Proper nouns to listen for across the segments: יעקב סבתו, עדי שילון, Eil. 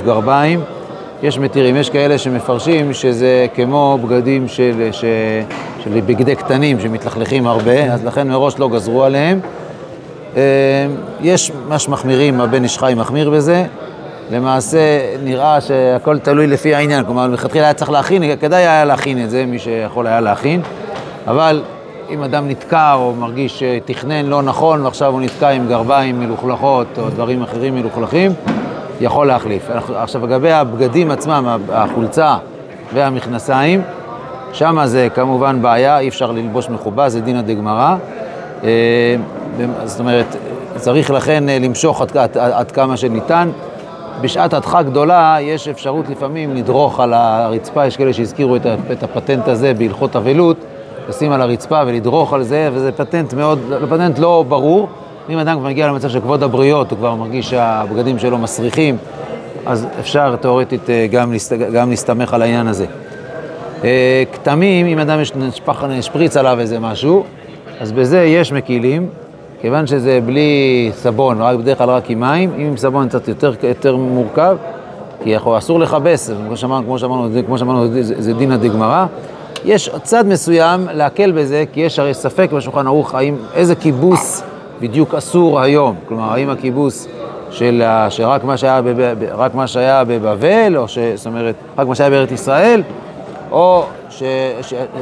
גרביים, יש מתירים, יש כאלה שמפרשים שזה כמו בגדים של בגדי קטנים שמתלכלכים הרבה, אז לכן מראש לא גזרו עליהם. יש ממש מחמירים, הבן איש חי מחמיר בזה. למעשה נראה שהכל תלוי לפי העניין, כלומר מתחילה היה צריך להכין, כדאי היה להכין את זה, מי שיכול היה להכין, אבל אם אדם נתקע או מרגיש שתכנן לא נכון ועכשיו הוא נתקע עם גרביים מלוכלכות או דברים אחרים מלוכלכים, יכול להחליף. עכשיו לגבי הבגדים עצמם, החולצה והמכנסיים, שם זה כמובן בעיה, אי אפשר ללבוש מחובה, זה דינא דגמרא. זאת אומרת, צריך לכן למשוך עד כמה שניתן. בשעת הדחה גדולה יש אפשרות לפעמים לדרוך על הרצפה, יש כאלה שהזכירו את הפטנט הזה בהלכות אבלות, לשים על הרצפה ולדרוך על זה, וזה פטנט מאוד, פטנט לא ברור. אם אדם כבר מגיע למצב של כבוד הבריות, הוא כבר מרגיש שהבגדים שלו מסריחים, אז אפשר תיאורטית גם להסתמך על העניין הזה. כתמים, אם אדם נשפריץ עליו איזה משהו, אז בזה יש מקילים, כיוון שזה בלי סבון, בדרך כלל רק עם מים. אם עם סבון קצת יותר מורכב, כי אסור לחבס, כמו שאמרנו, זה דינא דגמרא. יש צד מסוים להקל בזה, כי יש הרי ספק בשולחן ערוך, איזה כיבוס בדיוק אסור היום. כלומר, האם הכיבוס שרק מה שהיה בבבל, או זאת אומרת, רק מה שהיה בארץ ישראל, או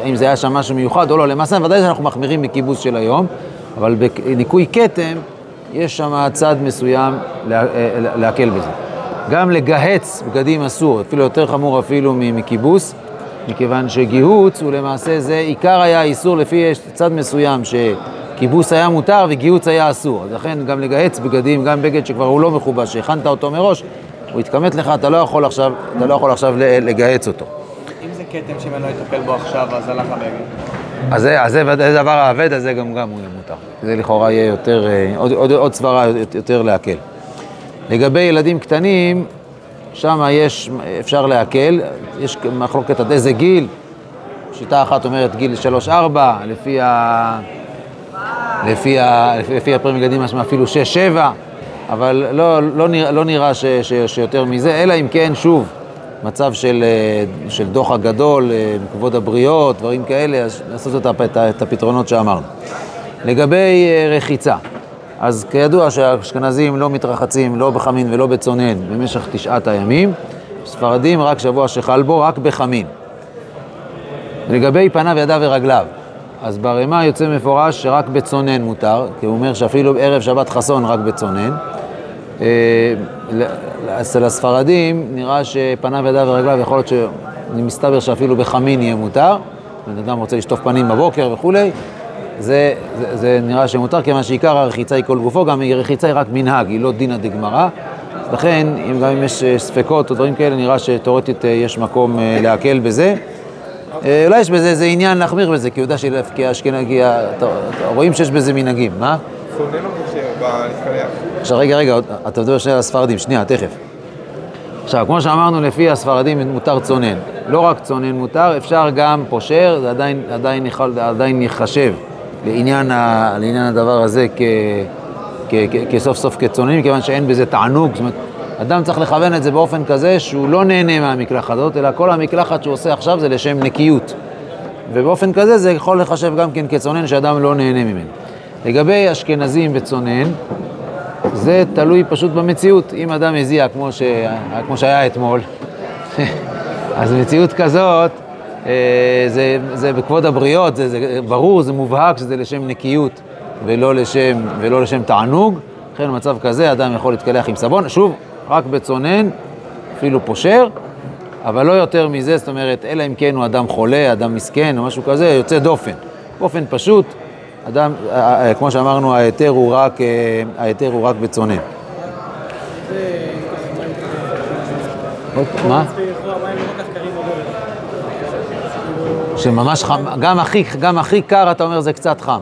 האם זה היה שם משהו מיוחד או לא. למעשה, ודאי שאנחנו מחמירים מכיבוס של היום, אבל בניקוי כתם יש שם צד מסוים להקל בזה. גם לגהץ בגדים אסור, אפילו יותר חמור אפילו מכיבוס, מכיוון שגיהוץ הוא למעשה זה עיקר היה איסור לפי צד מסוים שכיבוס היה מותר וגיהוץ היה אסור. אז לכן גם לגהץ בגדים, גם בגד שכבר הוא לא מחובש, שהכנת אותו מראש, הוא התכמת לך, אתה לא יכול עכשיו לגהץ אותו. אם זה כתם שאם אני לא אטפל בו עכשיו, אז הלך הבגד. אז זה דבר העבד, אז זה גם הוא מותר. זה לכאורה יהיה יותר, עוד סברה יותר להקל. לגבי ילדים קטנים, שם אפשר להקל, יש מחלוקת עד איזה גיל, שיטה אחת אומרת גיל 3-4, לפי הפרמגדים משמע אפילו 6-7, אבל לא נראה שיותר מזה, אלא אם כן שוב, מצב של דוח הגדול, כבוד הבריות, דברים כאלה, אז לעשות את הפתרונות שאמרנו. לגבי רחיצה, אז כידוע שהאשכנזים לא מתרחצים, לא בחמין ולא בצונן במשך 9 הימים, ספרדים רק שבוע שחל בו, רק בחמין. לגבי פניו, ידיו ורגליו, אז ברמה יוצא מפורש שרק בצונן מותר, כי הוא אומר שאפילו ערב שבת חסון רק בצונן. אצל הספרדים נראה שפניו ידיו ורגליו יכול להיות שמסתבר שאפילו בחמין יהיה מותר, אדם רוצה לשטוף פנים בבוקר וכו', זה נראה שמותר, כיוון שעיקר הרחיצה היא כל גופו, גם הרחיצה היא רק מנהג, היא לא דינא דגמרא, לכן גם אם יש ספקות או דברים כאלה נראה שתיאורטית יש מקום להקל בזה. אולי יש בזה עניין להחמיר בזה, כי הוא יודע שאשכנזי, רואים שיש בזה מנהגים, מה? צונן או חושב להתקלח? עכשיו רגע, אתה מדבר שני על הספרדים, שנייה, תכף. עכשיו, כמו שאמרנו, לפי הספרדים מותר צונן. לא רק צונן מותר, אפשר גם פושר, זה עדיין נחשב לעניין הדבר הזה כסוף סוף כצוננים, כיוון שאין בזה תענוג, זאת אומרת, אדם צריך לכוון את זה באופן כזה שהוא לא נהנה מהמקלחת הזאת, אלא כל המקלחת שהוא עושה עכשיו זה לשם נקיות. ובאופן כזה זה יכול לחשב גם כן כצונן שאדם לא נהנה ממנו. לגבי אשכנזים וצונן, זה תלוי פשוט במציאות. אם אדם הזיע כמו שהיה אתמול, אז מציאות כזאת, זה בכבוד הבריות, זה ברור, זה מובהק שזה לשם נקיות ולא לשם תענוג. לכן במצב כזה אדם יכול להתקלח עם סבון, שוב, רק בצונן, אפילו פושר, אבל לא יותר מזה, זאת אומרת, אלא אם כן הוא אדם חולה, אדם מסכן או משהו כזה, יוצא דופן. באופן פשוט, אדם, כמו שאמרנו, ההיתר הוא רק בצונן. מה? שממש חם, גם הכי קר אתה אומר זה קצת חם.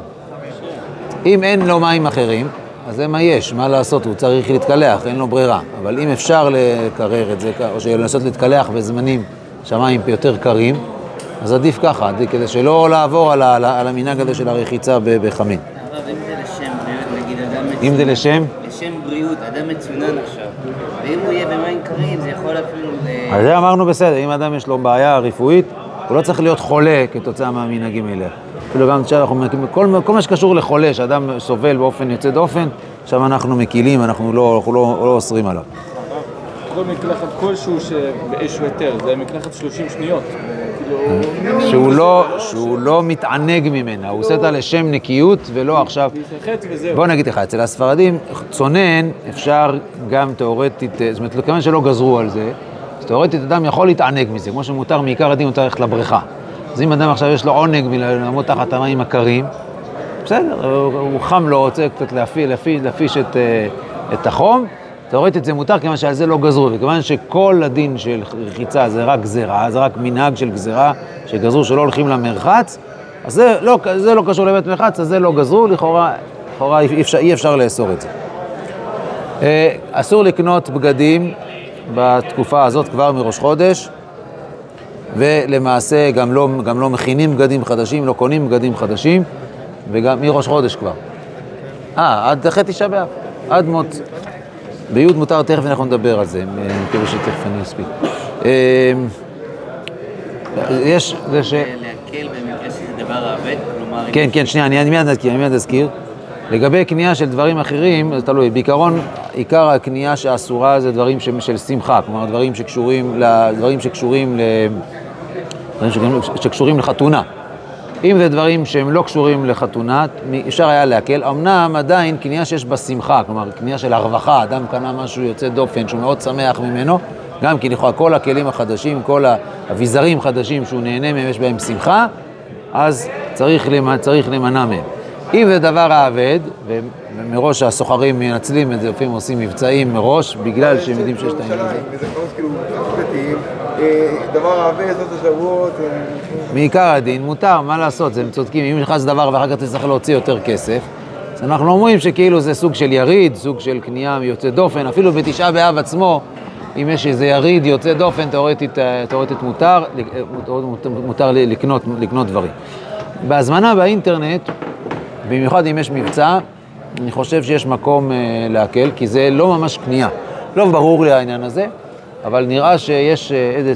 אם אין לו מים אחרים, אז זה מה יש, מה לעשות, הוא צריך להתקלח, אין לו ברירה. אבל אם אפשר לקרר את זה, או לנסות להתקלח בזמנים שהמים יותר קרים, אז עדיף ככה, כדי שלא לעבור על המנהג הזה של הרחיצה בחמין. אבל אם זה לשם, באמת נגיד אם זה לשם? לשם בריאות, אדם מצונן עכשיו. ואם הוא יהיה במים קרים, זה יכול אפילו... אז זה אמרנו בסדר, אם אדם יש לו בעיה רפואית, הוא לא צריך להיות חולה כתוצאה מהמנהגים האלה. אפילו גם כשאנחנו מקילים, כל מה שקשור לחולה, שאדם סובל באופן יוצא דופן, שם אנחנו מקילים, אנחנו לא אוסרים עליו. כל מקלחת כלשהו שבאיזשהו היתר, זה מקלחת 30 שניות. שהוא לא מתענג ממנה, הוא עושה אותה לשם נקיות ולא עכשיו... בוא נגיד לך, אצל הספרדים, צונן אפשר גם תיאורטית, זאת אומרת, כיוון שלא גזרו על זה, אז תיאורטית אדם יכול להתענג מזה, כמו שמותר מעיקר הדין, מותר ללכת לבריכה. אז אם אדם עכשיו יש לו עונג מלעמוד תחת המים הקרים, בסדר, הוא חם לו, רוצה קצת להפיש את החום, תיאורטית זה מותר, כיוון שעל זה לא גזרו, וכיוון שכל הדין של רחיצה זה רק גזרה, זה רק מנהג של גזרה, שגזרו שלא הולכים למרחץ, אז זה לא קשור לבית מרחץ, אז זה לא גזרו, לכאורה אי אפשר לאסור את זה. אסור לקנות בגדים בתקופה הזאת כבר מראש חודש, ולמעשה גם לא מכינים בגדים חדשים, לא קונים בגדים חדשים, וגם מראש חודש כבר. עד אחרי תשעה באב, עד מות. ביוד מותר, תכף אנחנו נדבר על זה, כאילו שתכף אני אספיק. יש זה ש... להקל במקרה שזה דבר עבד, כלומר... כן, שנייה, אני מיד אזכיר. לגבי קנייה של דברים אחרים, זה תלוי, בעיקרון, עיקר הקנייה שאסורה זה דברים של שמחה, כלומר, דברים שקשורים לחתונה. אם זה דברים שהם לא קשורים לחתונה, אפשר היה להקל, אמנם עדיין קנייה שיש בה שמחה, כלומר קנייה של הרווחה, אדם קנה משהו יוצא דופן שהוא מאוד שמח ממנו, גם כי לכאורה כל הכלים החדשים, כל האביזרים חדשים שהוא נהנה מהם, יש בהם שמחה, אז צריך למנע מהם. אם זה דבר העבד, ומראש הסוחרים מנצלים את זה, לפעמים עושים מבצעים מראש, בגלל שהם יודעים שיש את העניין הזה. וזה פרוס כאילו חפתיים, דבר העבד, זאת השבועות... מעיקר הדין, מותר, מה לעשות, זה מצודקים, אם נכנס דבר ואחר כך תצטרך להוציא יותר כסף, אז אנחנו אומרים שכאילו זה סוג של יריד, סוג של קנייה יוצא דופן, אפילו בתשעה באב עצמו, אם יש איזה יריד יוצא דופן, תיאורטית מותר לקנות דברים. בהזמנה באינטרנט, במיוחד אם יש מבצע, אני חושב שיש מקום להקל, כי זה לא ממש קנייה. לא ברור לי העניין הזה, אבל נראה שיש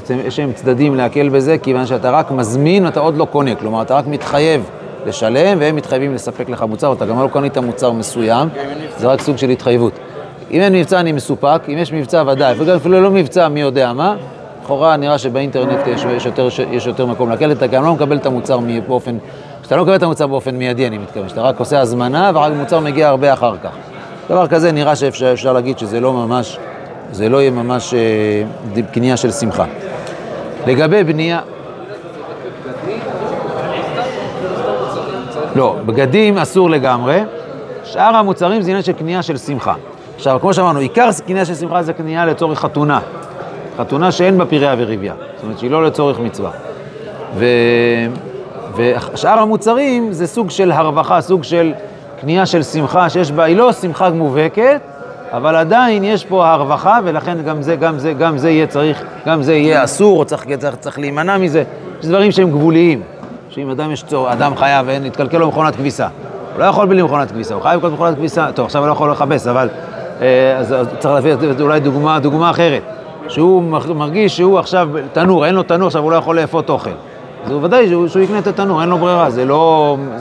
איזשהם צדדים להקל בזה, כיוון שאתה רק מזמין, אתה עוד לא קונה. כלומר, אתה רק מתחייב לשלם, והם מתחייבים לספק לך מוצר, ואתה גם לא קנית מוצר מסוים, זה רק סוג של התחייבות. אם אין מבצע, אני מסופק, אם יש מבצע, ודאי, וגם אפילו לא מבצע, מי יודע מה, לכאורה נראה שבאינטרנט יש יותר מקום להקל, אתה גם לא מקבל את המוצר באופן... שאתה לא מקבל את המוצר באופן מיידי, אני מתכוון, שאתה רק עושה הזמנה, ורק מוצר מגיע הרבה אחר כך. דבר כזה נראה שאפשר להגיד שזה לא ממש, זה לא יהיה ממש קנייה של שמחה. לגבי בנייה... לא, בגדים אסור לגמרי. שאר המוצרים זה עניין של קנייה של שמחה. עכשיו, כמו שאמרנו, עיקר קנייה של שמחה זה קנייה לצורך חתונה. חתונה שאין בה פיריה וריביה. זאת אומרת שהיא לא לצורך מצווה. ושאר המוצרים זה סוג של הרווחה, סוג של קנייה של שמחה שיש בה, היא לא שמחה מובהקת, אבל עדיין יש פה הרווחה, ולכן גם זה יהיה אסור, או צריך להימנע מזה. יש דברים שהם גבוליים, שאם אדם יש צור, אדם חייב, נתקלקל לו מכונת כביסה. הוא לא יכול בלי מכונת כביסה, הוא חייב כל מכונת כביסה, טוב, עכשיו הוא לא יכול לחבס, אבל אז צריך להביא אולי דוגמה אחרת, שהוא מרגיש שהוא עכשיו תנור, אין לו תנור, עכשיו הוא לא יכול לאפות אוכל. זה ודאי שהוא יקנה את התנור, אין לו ברירה, זה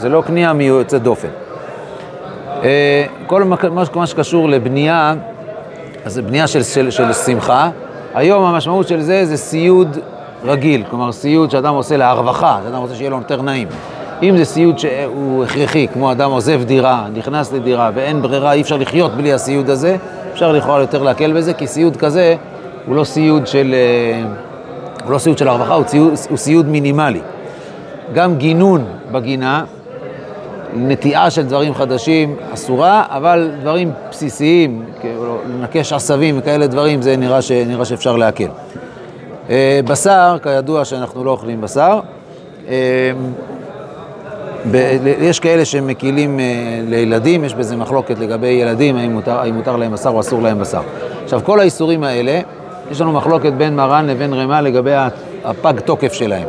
לא קנייה מיוצאת דופן. כל מה שקשור לבנייה, אז בנייה של שמחה, היום המשמעות של זה זה סיוד רגיל, כלומר סיוד שאדם עושה להרווחה, שאדם רוצה שיהיה לו יותר נעים. אם זה סיוד שהוא הכרחי, כמו אדם עוזב דירה, נכנס לדירה ואין ברירה, אי אפשר לחיות בלי הסיוד הזה, אפשר לכאורה יותר להקל בזה, כי סיוד כזה הוא לא סיוד של... הוא לא סיוד של הרווחה, הוא סיוד מינימלי. גם גינון בגינה, נטיעה של דברים חדשים אסורה, אבל דברים בסיסיים, נקש עשבים וכאלה דברים, זה נראה שאפשר להקל. בשר, כידוע שאנחנו לא אוכלים בשר, יש כאלה שמקילים לילדים, יש בזה מחלוקת לגבי ילדים, האם מותר להם בשר או אסור להם בשר. עכשיו, כל האיסורים האלה, יש לנו מחלוקת בין מרן לבין רמה לגבי הפג תוקף שלהם.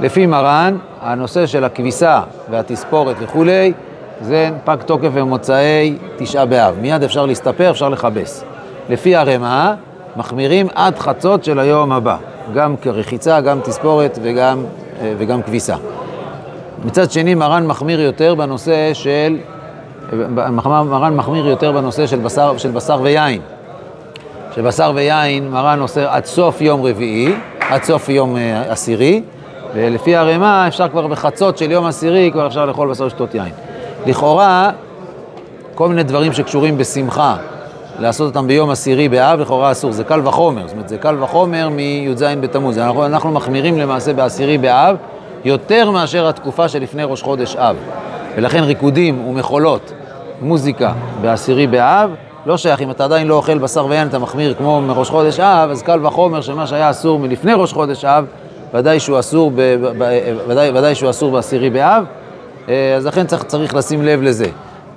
לפי מרן, הנושא של הכביסה והתספורת וכולי, זה פג תוקף ומוצאי תשעה באב. מיד אפשר להסתפר, אפשר לחבס. לפי הרמ"א, מחמירים עד חצות של היום הבא. גם כרחיצה, גם תספורת וגם כביסה. מצד שני, מרן מחמיר יותר בנושא של... מרן מחמיר יותר בנושא של בשר ויין. שבשר ויין מרן עושה עד סוף יום רביעי, עד סוף יום עשירי, ולפי הרמ"א אפשר כבר בחצות של יום עשירי, כבר אפשר לאכול בשר ושתות יין. לכאורה, כל מיני דברים שקשורים בשמחה, לעשות אותם ביום עשירי באב, לכאורה אסור, זה קל וחומר, זאת אומרת, זה קל וחומר מי"ז בתמוז. אנחנו מחמירים למעשה בעשירי באב, יותר מאשר התקופה שלפני ראש חודש אב. ולכן ריקודים ומחולות, מוזיקה בעשירי באב, לא שייך, אם אתה עדיין לא אוכל בשר ויין, אתה מחמיר כמו מראש חודש אב, אז קל וחומר שמה שהיה אסור מלפני ראש חודש אב, ודאי שהוא אסור, ודאי שהוא אסור בעשירי באב, אז לכן צריך לשים לב לזה.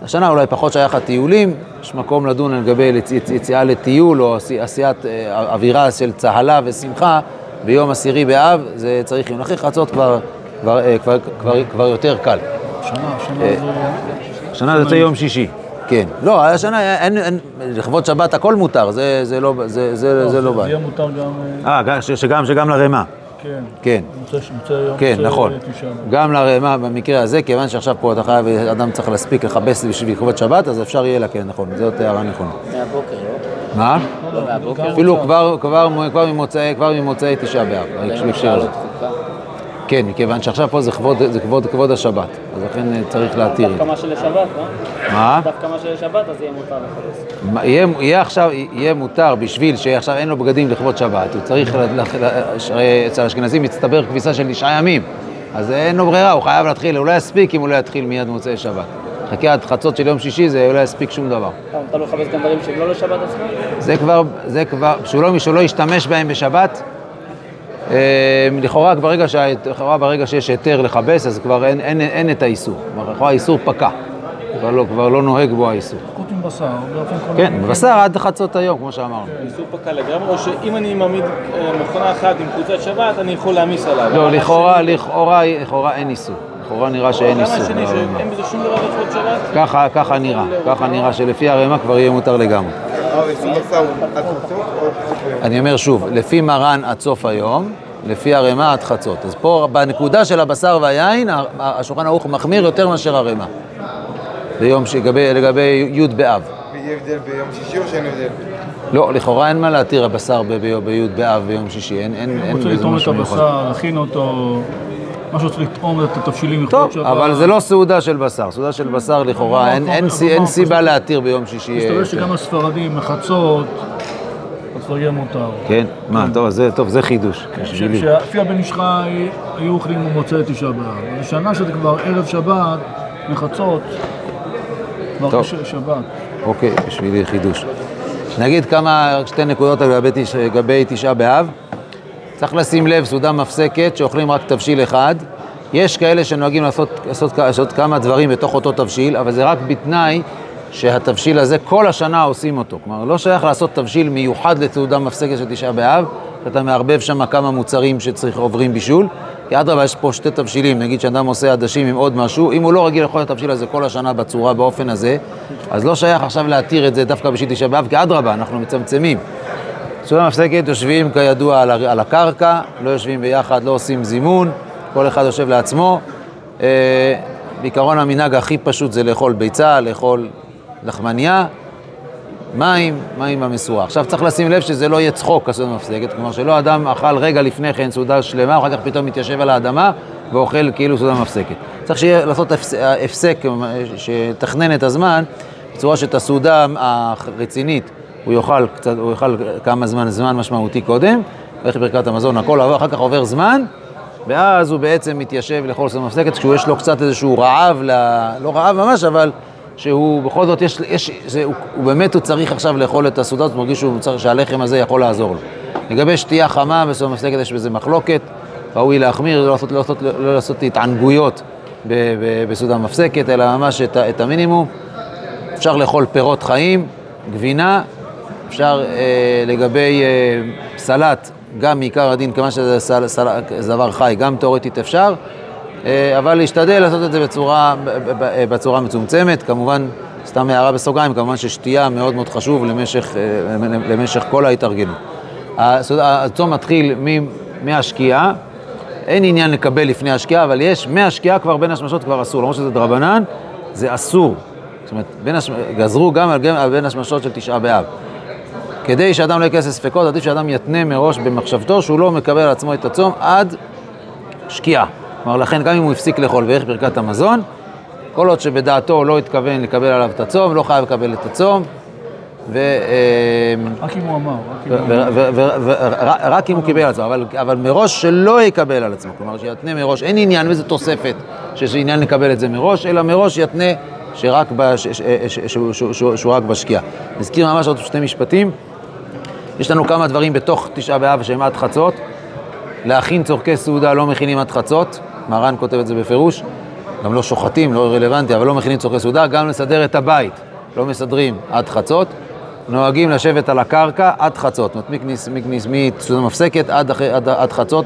השנה אולי פחות שייך הטיולים, יש מקום לדון לגבי יציאה לטיול או עשיית אווירה של צהלה ושמחה, ביום עשירי באב, זה צריך יום אחרי חצות כבר יותר קל. השנה זה יום שישי. כן. לא, השנה, לכבוד שבת הכל מותר, זה לא בעיה. זה יהיה מותר גם... שגם לרמה. כן. כן. כן, נכון. גם לרמה במקרה הזה, כיוון שעכשיו פה אתה חייב, אדם צריך להספיק לחבש בשביל כבוד שבת, אז אפשר יהיה לה, כן, נכון. זאת הערה נכונה. מהבוקר, לא? מה? אפילו כבר ממוצאי תשעה באב. כן, כיוון שעכשיו פה זה כבוד השבת, אז לכן צריך להתיר. דווקא מה של שבת, לא? מה? דווקא מה של שבת, אז יהיה מותר לחבוש. יהיה מותר בשביל שעכשיו אין לו בגדים לכבוד שבת, הוא צריך, אצל אשכנזים מצטבר כביסה של 9 ימים, אז אין לו ברירה, הוא חייב להתחיל, אולי יספיק אם הוא לא יתחיל מיד מוצאי שבת. חכה עד חצות של יום שישי, זה אולי יספיק שום דבר. אתה לא חבש גם דברים שהם לא לשבת עצמם? זה כבר, שהוא לא ישתמש בהם בשבת. לכאורה ברגע שיש היתר לחבש, אז כבר אין את האיסור. לכאורה האיסור פקע. כבר לא נוהג בו האיסור. חוץ מבשר. כן, בשר עד חצות היום, כמו שאמרנו. האיסור פקע לגמרי, או שאם אני מעמיד מכונה אחת עם קבוצת שבת, אני יכול להעמיס עליו. לא, לכאורה אין איסור. לכאורה נראה שאין איסור. אין בזה שום דבר לכבוד שבת? ככה נראה שלפי הרמ"א כבר יהיה מותר לגמרי. אני אומר שוב, לפי מרן עד סוף היום, לפי הרמ"א עד חצות. אז פה בנקודה של הבשר והיין, השולחן ערוך מחמיר יותר מאשר הרמ"א. לגבי י' באב. ויהיה הבדל ביום שישי או שאין הבדל? לא, לכאורה אין מה להתיר הבשר בי' באב ביום שישי, אין איזה משהו מיוחד. רוצה לטעום את הבשר, להכין אותו, משהו צריך לטעום את התבשילים. טוב, אבל זה לא סעודה של בשר. סעודה של בשר לכאורה, אין סיבה להתיר ביום שישי. מסתבר שגם הספרדים, מחצות, הספרדיה מותר. כן, מה, טוב, זה חידוש. שאפי הבן איש חי היו אוכלים ומוצאי תשעה באב. השנה שזה כבר ערב שבת, מחצות, כבר שבת. אוקיי, בשבילי חידוש. נגיד כמה, רק 2 נקודות לגבי תשעה באב. צריך לשים לב, סעודה מפסקת, שאוכלים רק תבשיל אחד. יש כאלה שנוהגים לעשות כמה דברים בתוך אותו תבשיל, אבל זה רק בתנאי שהתבשיל הזה כל השנה עושים אותו. כלומר, לא שייך לעשות תבשיל מיוחד לסעודה מפסקת של תשעה באב, שאתה מערבב שם כמה מוצרים שצריך עוברים בישול. כי אדרבה, יש פה 2 תבשילים, נגיד שאדם עושה עדשים עם עוד משהו, אם הוא לא רגיל לאכול את התבשיל הזה כל השנה בצורה, באופן הזה, אז לא שייך עכשיו להתיר את זה דווקא בשביל תשעה באב, כי אדרבה, אנחנו מצמצמים. סעודה מפסקת יושבים כידוע על הקרקע, לא יושבים ביחד, לא עושים זימון, כל אחד יושב לעצמו. בעיקרון המנהג הכי פשוט זה לאכול ביצה, לאכול לחמניה, מים במסורה. עכשיו צריך לשים לב שזה לא יהיה צחוק, הסעודה מפסקת, כלומר שלא אדם אכל רגע לפני כן סעודה שלמה, אחר כך פתאום מתיישב על האדמה ואוכל כאילו סעודה מפסקת. צריך שיהיה לעשות הפסק שתכנן את הזמן, בצורה שאת הסעודה הרצינית, הוא יאכל כמה זמן משמעותי קודם, הולך לברכת המזון, הכל עבר, אחר כך עובר זמן, ואז הוא בעצם מתיישב לאכול סעודה מפסקת, כשהוא יש לו קצת איזשהו רעב, לא רעב ממש, אבל שהוא בכל זאת, הוא באמת צריך עכשיו לאכול את הסעודה, הוא מרגיש שהלחם הזה יכול לעזור לו. לגבי שתייה חמה, בסעודה מפסקת יש בזה מחלוקת, ראוי להחמיר, לא לעשות התענגויות בסעודה מפסקת, אלא ממש את המינימום. אפשר לאכול פירות חיים, גבינה, אפשר לגבי סלט, גם מעיקר הדין, כמה שזה דבר חי, גם תיאורטית אפשר. אבל להשתדל לעשות את זה בצורה מצומצמת, כמובן, סתם הערה בסוגריים, כמובן ששתייה מאוד מאוד חשוב למשך כל ההתארגנות. הצום מתחיל מהשקיעה, אין עניין לקבל לפני השקיעה, אבל יש, מהשקיעה כבר בין השמשות כבר אסור, למרות שזה דרבנן, זה אסור. זאת אומרת, גזרו גם על בין השמשות של 9 באב. כדי שאדם לא יקס ספקות, עדיף שאדם יתנה מראש במחשבתו שהוא לא מקבל על עצמו את הצום עד שקיעה. כלומר, לכן גם אם הוא הפסיק לאכול ואיך ברכת המזון, כל עוד שבדעתו לא התכוון לקבל עליו את הצום, לא חייב לקבל את הצום, רק אם הוא אמר, רק אם הוא קיבל על עצמו, אבל מראש שלא יקבל על עצמו, כלומר שיתנה מראש, אין עניין וזה תוספת שיש עניין לקבל את זה מראש, אלא מראש יתנה שרק בשקיעה. נזכיר ממש עוד 2 משפטים, יש לנו כמה דברים בתוך 9 באב שהם עד חצות, להכין צורכי סעודה לא מכינים עד חצות, מרן כותב את זה בפירוש, גם לא שוחטים, לא רלוונטי, אבל לא מכינים צורכי סעודה, גם לסדר את הבית, לא מסדרים עד חצות, נוהגים לשבת על הקרקע עד חצות, מסעודה מפסקת עד חצות,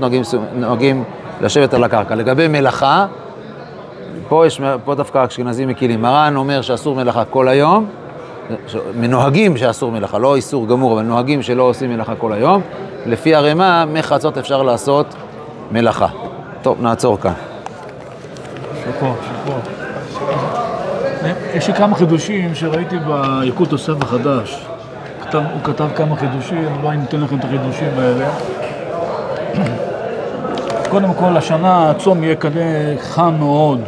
נוהגים לשבת על הקרקע. לגבי מלאכה, פה דווקא אשכנזים מקילים, מרן אומר שאסור מלאכה כל היום, נוהגים שאסור מלאכה, לא איסור גמור, אבל נוהגים שלא עושים מלאכה כל היום, לפי הרמה, מחצות אפשר לעשות מלאכה. טוב, נעצור כאן. יש לי כמה חידושים שראיתי ביקוד תוסף החדש. הוא כתב כמה חידושים, אולי ניתן לכם את החידושים האלה. קודם כל, השנה הצום יהיה כזה חם מאוד.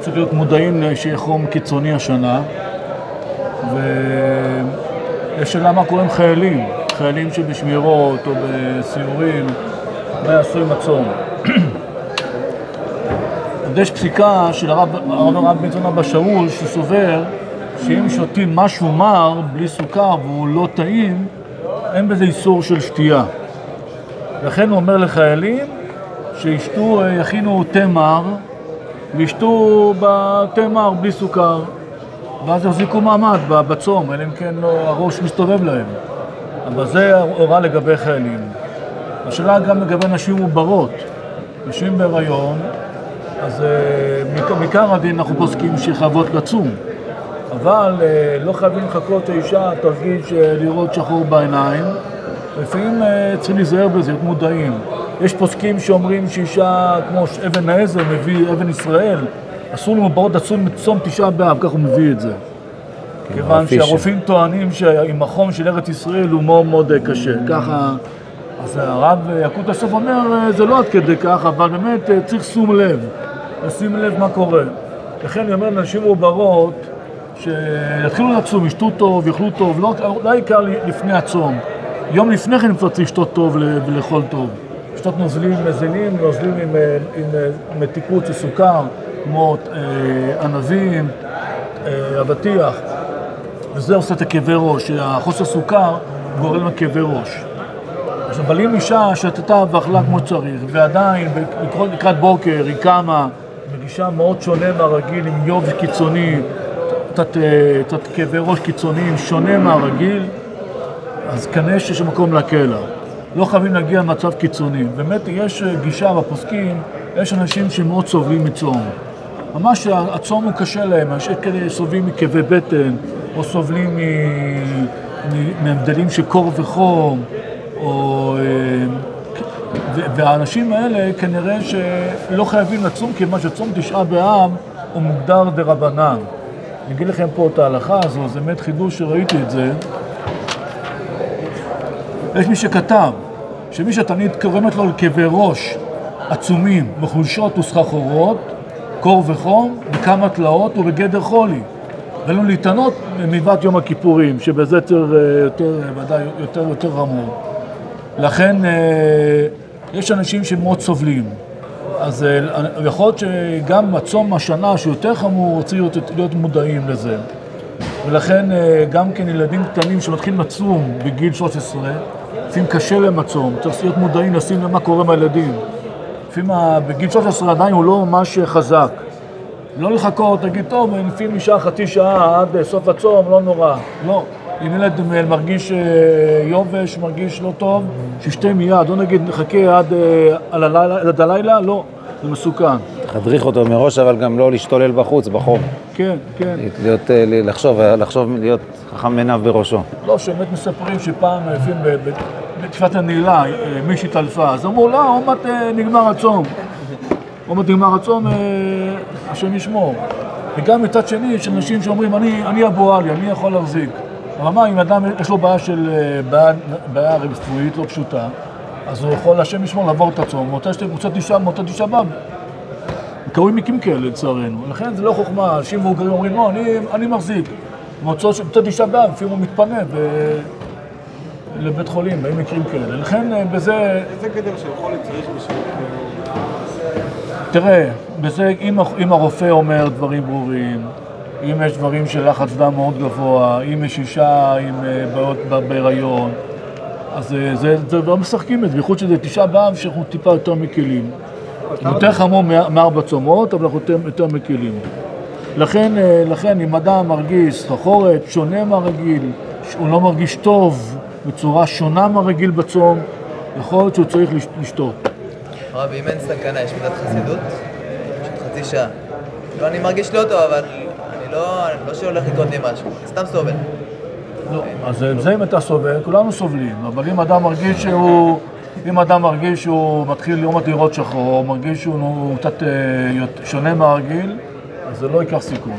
צריך להיות מודעים שיהיה חום קיצוני השנה. ויש שאלה מה קורה עם חיילים. חיילים שבשמירות או בסיורים, מה יעשו עם הצום. יש פסיקה של הרב בן זונה בשאול שסובר שאם שותים משהו מר בלי סוכר והוא לא טעים, אין בזה איסור של שתייה. לכן הוא אומר לחיילים שישתו, יכינו תמר וישתו בתמר בלי סוכר, ואז יחזיקו מעמד בצום, אלא אם כן הראש מסתובב להם. אבל זה הוראה לגבי חיילים. השאלה גם לגבי נשים וברות. נשים בהיריון, אז מכר הדין אנחנו פוסקים שחייבות לצום, אבל לא חייבים לחכות האישה תרגיל לראות שחור בעיניים, לפעמים צריכים להיזהר בזה, להיות מודעים. יש פוסקים שאומרים שאישה כמו אבן העזר מביא אבן ישראל, אסור לנו בעוד לצום צום 9 באב, כך הוא מביא את זה. כיוון שהרופאים טוענים שעם החום של ארץ ישראל הוא מאוד מאוד קשה, ככה. אז הרב יעקב סבתו אומר, זה לא עד כדי כך, אבל באמת צריך שום לב, לשים לב מה קורה. לכן אני אומר לנשים עוברות, שיתחילו לצום, ישתו טוב, יאכלו טוב, לא העיקר לפני הצום. יום לפני כן צריך לשתות טוב ולאכול טוב. לשתות נוזלים עם מתיקות וסוכר, כמו ענבים, אבטיח. וזה עושה את הכאבי ראש, החוסר סוכר גורם לכאבי ראש. אבל אם אישה שתתה ואכלה כמו צריך, ועדיין לקראת בוקר היא קמה, מגישה מאוד שונה מהרגיל, עם יוב קיצוני, קצת כאבי ראש קיצוניים, שונה מהרגיל, אז כנראה שיש מקום להקל. לא חייבים להגיע למצב קיצוני. באמת יש גישה בפוסקים, יש אנשים שמאוד סובלים מצום. ממש הצום הוא קשה להם, סובלים מכאבי בטן, או סובלים מהבדלים של קור וחום, והאנשים האלה כנראה שלא חייבים לצום, כיוון שצום 9 באב הוא מוגדר דרבנן. אני אגיד לכם פה את ההלכה הזו, זה באמת חידוש שראיתי את זה. יש מי שכתב שמי שתמיד קורמת לו לכאבי ראש עצומים, מחולשות וסחחורות, קור וחום, בכמה תלאות ובגדר חולי, ולא להתענות מלבד יום הכיפורים, שבזה יותר רמור. לכן יש אנשים שמאוד סובלים, אז יכול להיות שגם הצום השנה שיותר חמור צריך להיות מודעים לזה, ולכן גם כן ילדים קטנים שמתחילים לצום בגיל 13, לפעמים קשה להם הצום, צריך להיות מודעים לשים למה קורה מהילדים, לפעמים בגיל 13 עדיין הוא לא ממש חזק, לא לחכות, תגיד טוב, לפעמים משעה חצי שעה עד סוף הצום, לא נורא, לא. אם ילד מרגיש יובש, מרגיש לא טוב, שישתה מיד, לא נגיד נחכה עד הלילה, לא, זה מסוכן. תדריך אותו מראש, אבל גם לא להשתולל בחוץ, בחום. כן, כן. לחשוב, להיות חכם מעיניו בראשו. לא, שבאמת מספרים שפעם לפעמים בתקופת הנעילה מישהי תלפה, אז אמרו, לא, עומת נגמר הצום. עומת נגמר הצום, השם ישמור. וגם מצד שני, יש אנשים שאומרים, אני אבו עלי, אני יכול להחזיק. אבל מה, אם אדם יש לו בעיה רפואית לא פשוטה, אז הוא יכול, השם ישמור, לעבור את הצום, מוצא תשעה בב. קרוי מקים כאלה, לצערנו. לכן זה לא חוכמה, אנשים ואוגרים אומרים, לא, אני מחזיק. מוצא תשעה בב, לפעמים הוא מתפנה לבית חולים, באים מקרים כאלה. לכן בזה... איזה גדר שיכול לצריך בשביל... תראה, בזה, אם הרופא אומר דברים ברורים, אם יש דברים של לחץ דם מאוד גבוה, אם יש אישה, אם בעיות בהיריון, אז זה לא משחקים את זה, בייחוד שזה תשעה באב שאנחנו טיפה יותר מכלים. יותר חמור מארבע צומות, אבל אנחנו יותר מכלים. לכן אם אדם מרגיש סחרחורת, שונה מהרגיל, הוא לא מרגיש טוב בצורה שונה מהרגיל בצום, יכול להיות שהוא צריך לשתות. רבי, אם אין סכנה, יש מידת חסידות? פשוט חצי שעה. לא, אני מרגיש לא טוב, אבל אני לא שהולך לקרות לי משהו, אני סתם סובל. לא, אז זה אם אתה סובל, כולנו סובלים, אבל אם אדם מרגיש שהוא מתחיל לראות שחור, או מרגיש שהוא קצת שונה מהרגיל, אז זה לא ייקח סיכון.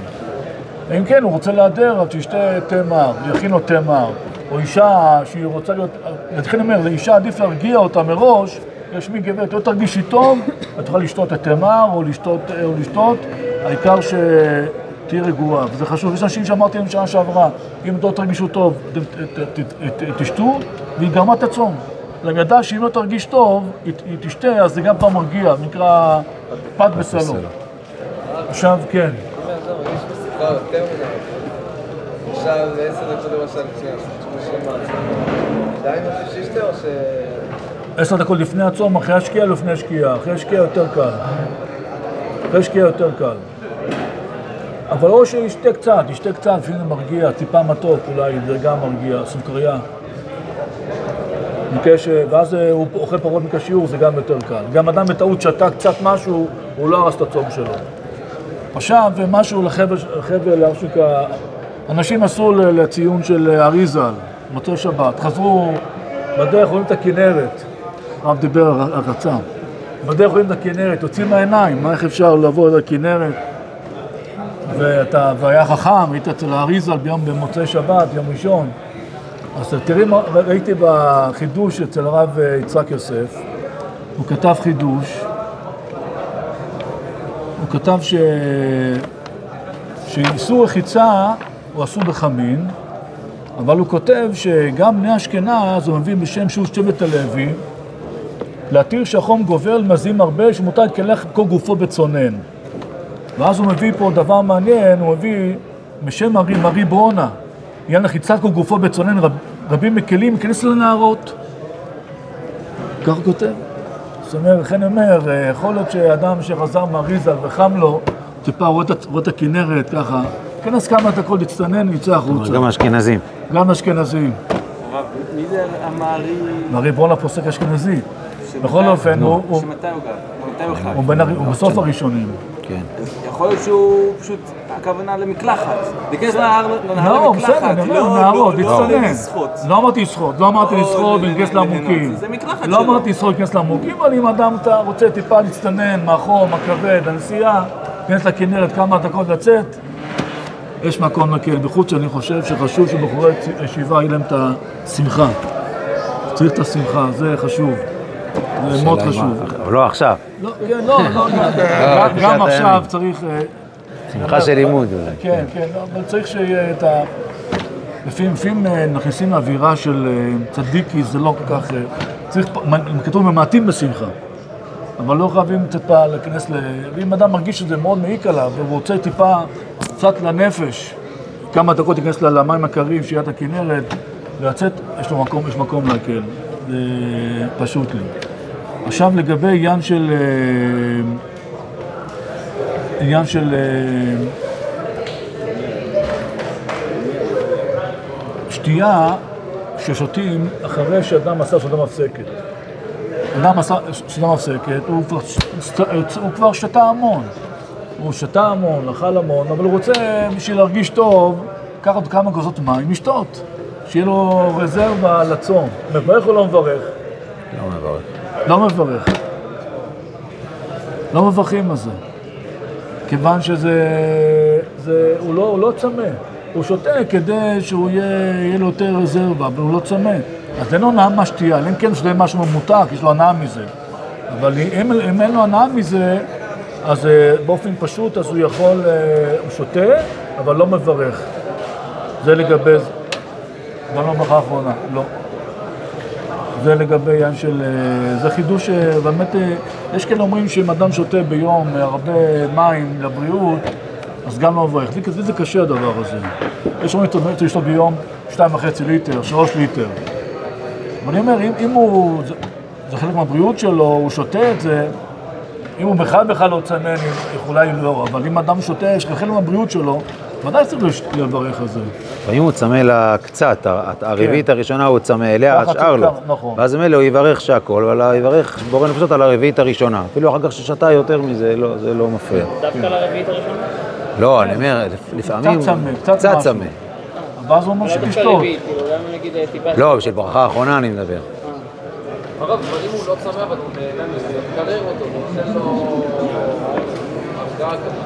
אם כן, הוא רוצה להדר, אז שישתה תמר, יכין לו תמר, או אישה שהיא רוצה להיות... נתחיל אומר, לאישה עדיף להרגיע אותה מראש, יש מי גברת, לא תרגישי טוב, את יכולה לשתות את תמר או לשתות, העיקר שתהיה רגועה, וזה חשוב. יש אנשים שאמרתי להם שעה שעברה, אם לא תרגישו טוב, תשתו, והיא גרמה את הצום. אני ידע שאם לא תרגיש טוב, היא תשתה, אז זה גם פעם מרגיע, נקרא פת בסלו. עכשיו, כן. עכשיו, זה 10 דקות למשל, עדיין מרגיש ששתה או ש... 10 דקות לפני הצום, אחרי השקיעה או לפני השקיעה? אחרי השקיעה יותר קל. אבל או שישתה קצת, לפעמים זה מרגיע, טיפה מתוק, אולי דרגה מרגיע, סוכריה. ואז הוא אוכל פרות מקשיור, זה גם יותר קל. גם אדם בטעות שתה קצת משהו, הוא לא הרס את הצום שלו. עכשיו, משהו לחבל הרשוקה, אנשים עשו לציון של אריזל, מצוי שבת, חזרו... בדרך רואים את הכנרת, רב דיבר הרצה, בדרך רואים את הכנרת, יוצאים מהעיניים, מה איך אפשר לבוא את הכנרת, והיה חכם, היית אצל האריזל במוצאי שבת, יום ראשון, אז תראי, ראיתי בחידוש אצל הרב יצחק יוסף, הוא כתב חידוש, הוא כתב שאיסור רחיצה הוא עשו בחמין, אבל הוא כותב שגם בני אשכנז, הוא מביא בשם שהוא שבט הלוי, להתיר שהחום גובר למזים הרבה, שמותר להתקלח כל גופו בצונן. ואז הוא מביא פה דבר מעניין, הוא מביא בשם מרי ברונה, עניין לחיצת כל גופו בצונן, רבים מקלים, מכנס לנערות. כך הוא כותב. זאת אומרת, כן אומר, יכול להיות שאדם שחזר מאריזה וחם לו, טיפה רואה את הכנרת ככה, כנס כמה את הכל להצטנן, יצא החוצה. גם אשכנזים. מי זה המערי? מרי ברונה פוסק אשכנזי. בכל אופן, הוא... הוא בסוף הראשונים. כן. יכול להיות שהוא פשוט, הכוונה למקלחת. בקש לנהר למקלחת, לא אמרתי לשחות, ולגנס לעמוקים. זה מקלחת שלו. לא אמרתי לשחות, כנס לעמוקים, אבל אם אדם אתה רוצה טיפה להצטנן, מהחום, הכבד, הנסיעה, כנס לכנרת כמה דקות לצאת, יש מקום לקהל בחוץ, שאני חושב שחשוב שבחורי ישיבה יהיה להם את השמחה. צריך את השמחה, זה חשוב. זה מאוד חשוב. אבל לא עכשיו. לא. גם עכשיו צריך... שמחה של לימוד. כן, כן, אבל צריך שיהיה את ה... לפעמים נכנסים לאווירה של צדיקי, זה לא כל כך... צריך, כתוב, ממעטים בשמחה. אבל לא חייבים טיפה להיכנס ל... ואם אדם מרגיש שזה מאוד מעיק עליו, והוא רוצה טיפה... קצת לנפש, כמה דקות תיכנס למים הקרים, שיהיה את הכנרת, ולצאת, יש לו מקום, יש מקום להקל. זה פשוט לי. עכשיו לגבי עניין של שתייה ששותים אחרי שאדם עשה שתייה מפסקת. אדם עשה שתייה מפסקת, הוא כבר שתה המון. הוא שתה המון, אכל המון, אבל הוא רוצה, בשביל להרגיש טוב, קח עוד כמה כוסות מים, לשתות. שיהיה לו רזרבה לצום. מברך או לא מברך? לא מברך. לא מברך. לא מברכים על זה. כיוון שזה הוא לא צמא. הוא שותה כדי שהוא יהיה לו יותר רזרבה, אבל הוא לא צמא. אז אין לו הנאה מהשתייה, אם כן שתהיה משהו ממותק, יש לו הנאה מזה. אבל אם אין לו הנאה מזה, אז באופן פשוט, אז הוא יכול, הוא שותה, אבל לא מברך. זה לגבי, גם לא ברכה האחרונה, לא. זה לגבי יין של, זה חידוש, באמת, יש כאלה אומרים שאם אדם שותה ביום הרבה מים לבריאות, אז גם לא מברך. זה קשה הדבר הזה. יש אומרים, אתה ישתו ביום 2.5 ליטר, 3 ליטר. אבל אני אומר, אם הוא, זה חלק מהבריאות שלו, הוא שותה את זה, אם הוא בכלל לא צנן, אולי לא, אבל אם אדם שותה, יש חלק מהבריאות שלו, ודאי צריך לברך על זה. ואם הוא צמא לה קצת, הרביעית הראשונה הוא צמא אליה, השאר לו. ואז מלא הוא יברך שהכל, אבל יברך בורא נפשות על הרביעית הראשונה. אפילו אחר כך ששתה יותר מזה, זה לא מפריע. דווקא לרביעית הראשונה? לא, אני אומר, לפעמים קצת צמא. ואז הוא אומר שתשתות. לא, בשביל ברכה האחרונה אני מדבר. הרב, אבל אם הוא לא צמא, אבל תקרר אותו, נותן לו הרגעה כזאת.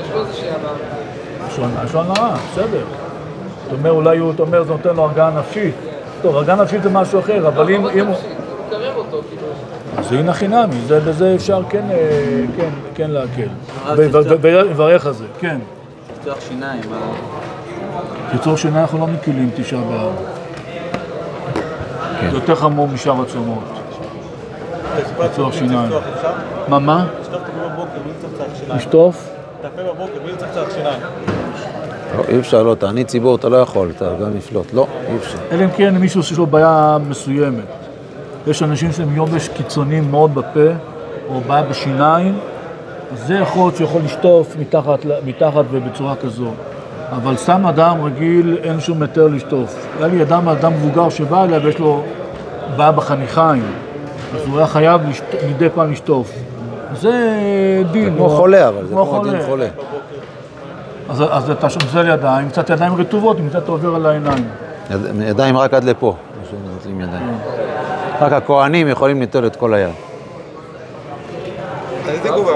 יש לו איזושהי ענה. השון הרע, בסדר. זאת אומרת, אולי הוא אומר, זה נותן לו הרגעה נפשית. טוב, הרגעה נפשית זה משהו אחר, אבל אם... הוא מקרב אותו, כאילו. אז הנה חינמי, בזה אפשר כן להקל. וברך על זה, כן. קיצור שיניים, קיצור שיניים אנחנו לא מקילים תשעה בער. זה יותר חמור משאר עצומות. קיצור שיניים. מה? לשטוף תקופה בוקר, מי צריך צריך שיניים? לשטוף? תפה בבוקר, מי צריך צריך שיניים? לא, אי אפשר, לא, תעני ציבור, אתה לא יכול, אתה גם נפלוט, לא, אי אפשר. אלא אם כן, מישהו שיש לו בעיה מסוימת. יש אנשים שהם יובש קיצוניים מאוד בפה, או בעיה בשיניים, אז זה יכול להיות שיכול לשטוף מתחת ובצורה כזו. אבל סתם אדם רגיל, אין שום היתר לשטוף. היה לי אדם מבוגר שבא אליה ויש לו בעיה בחניכיים, אז הוא היה חייב מדי פעם לשטוף. זה דין. זה כמו חולה, אבל זה כמו דין חולה. אז אתה שומזל ידיים, קצת ידיים רטובות, אם קצת עובר על העיניים. ידיים רק עד לפה, רק הכהנים יכולים לטול את כל היד. על איזה גובה,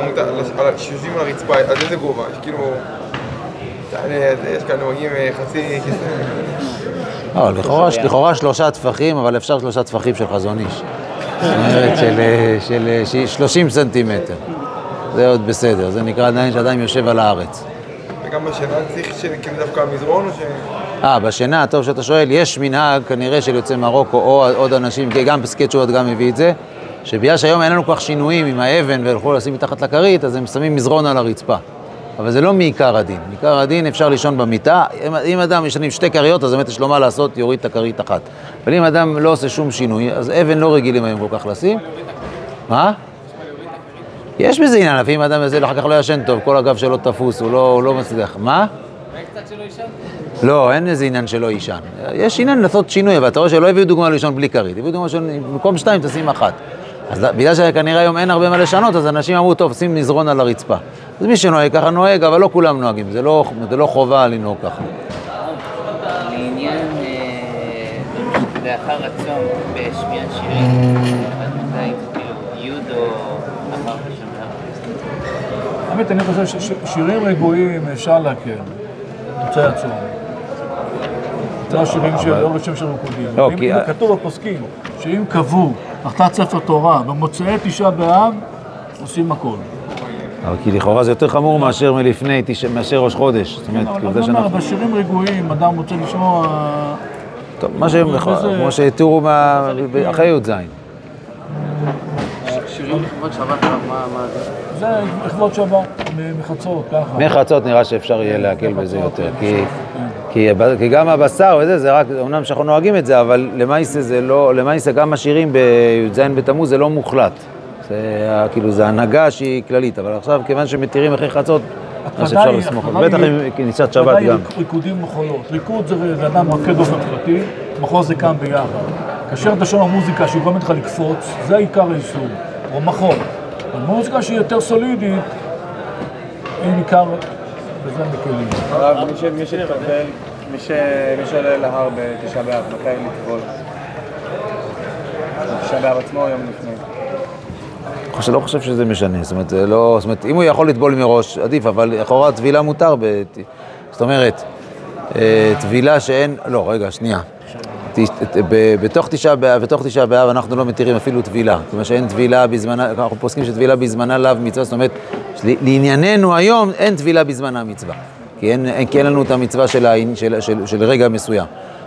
שיושבים על הרצפה, על איזה גובה? כאילו, יש כאן נוהגים חצי כסף. לא, לכאורה 3 טפחים, אבל אפשר 3 טפחים של חזון איש. זאת אומרת של 30 סנטימטר, זה עוד בסדר, זה נקרא עדיין שאדם יושב על הארץ. וגם בשינה צריך שכאילו דווקא המזרון או ש... בשינה, טוב שאתה שואל, יש מנהג כנראה של יוצא מרוקו או עוד אנשים, גם פסקי תשובות גם מביא את זה, שבגלל שהיום אין לנו כך שינויים עם האבן והלכו לשים מתחת לכרית, אז הם שמים מזרון על הרצפה. אבל זה לא מעיקר הדין, מעיקר הדין אפשר לישון במיטה, אם אדם ישן עם 2 כריות, אז באמת יש לו מה לעשות, יוריד את הכרית אחת. אבל אם אדם לא עושה שום שינוי, אז אבן לא רגילים היום כל כך לשים. מה? יש בזה עניין, ואם אדם הזה אחר כך לא ישן טוב, כל הגב שלו תפוס, הוא לא מצליח. מה? רק קצת שלא ישן? לא, אין איזה עניין שלא ישן. יש עניין לעשות שינוי, אבל אתה רואה שלא הביאו דוגמה לישון בלי כרית, הביאו דוגמה במקום 2 תשים 1. אז בגלל שכנראה היום אין הרבה מה לשנות, אז אנשים אמרו, טוב, שים מזרון על הרצפה. אז מי שנוהג ככה נוהג, אבל לא כולם נוהגים, זה לא חובה לנהוג ככה. לעניין לאחר הצום בשמיעת שירים, מתי יוד או אחר בשמיעה? האמת, אני חושב ששירים רגועים אפשר להקל, תוצאי הצום. זה השירים שלא לשם של רוקודים. כתוב בפוסקים, שאם קבעו, נחתת ספר תורה, במוצאי 9 באב, עושים הכל. אבל כי לכאורה זה יותר חמור מאשר מלפני, מאשר ראש חודש. זאת אומרת, כבודה שאנחנו... אבל בשירים רגועים, אדם רוצה לשמוע... טוב, מה שהם בכלל, כמו שהתירו אחרי י"ז. שירים לכבוד שבת, מה זה? זה לכבוד שבת, מחצות, ככה. מחצות נראה שאפשר יהיה להקל בזה יותר, כי גם הבשר וזה, זה רק, אמנם שאנחנו נוהגים את זה, אבל למעשה זה לא, למעשה גם השירים בי"ז בתמוז זה לא מוחלט. כאילו, זה הנהגה שהיא כללית, אבל עכשיו, כיוון שמתירים אחרי חצות, אז אפשר לסמוך. בטח אם נשעת שבת גם. ריקודים מחולות. ריקוד זה אדם רוקד באופן פרטי, מחול זה קם ביחד. כאשר אתה שומע מוזיקה שגורמת לך לקפוץ, זה העיקר האיסור, או מחול. אבל מוזיקה שהיא יותר סולידית, אין עיקר בזה מכלים. הרב, מי שמתקבל, מי שעולה להר בתשעה באב, מתי לקפוץ? תשעה באב עצמו או יום לפני? אני לא חושב שזה משנה, זאת אומרת, אם הוא יכול לטבול מראש, עדיף, אבל אחורה טבילה מותר, זאת אומרת, טבילה שאין, לא, רגע, שנייה, בתוך תשעה באב אנחנו לא מתירים אפילו טבילה, זאת אומרת שאין טבילה בזמנה, אנחנו פוסקים שטבילה בזמנה לאו מצווה, זאת אומרת, לענייננו היום אין טבילה בזמנה מצווה, כי אין לנו את המצווה של רגע מסוים.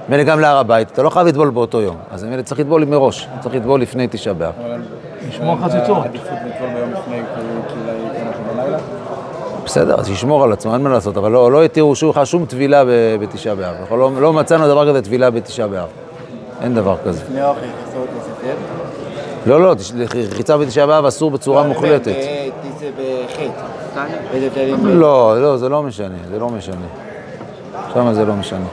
מילא גם להר הבית, אתה לא חייב לטבול באותו יום, אז מילא צריך לטבול מראש, צריך לטבול לפני תשעה באב. לשמור חציצות. עדיפות לטבול ביום לפני כאילו אנחנו בלילה? בסדר, אז ישמור על עצמו, אין מה לעשות, אבל לא התירו שום טבילה בתשעה באב. אנחנו לא מצאנו דבר כזה טבילה בתשעה באב. אין דבר כזה. לפני האוכל יחסות לספר? לא, רחיצה בתשעה באב אסור בצורה מוחלטת. זה בחטא. לא, זה לא משנה, שם זה לא משנה.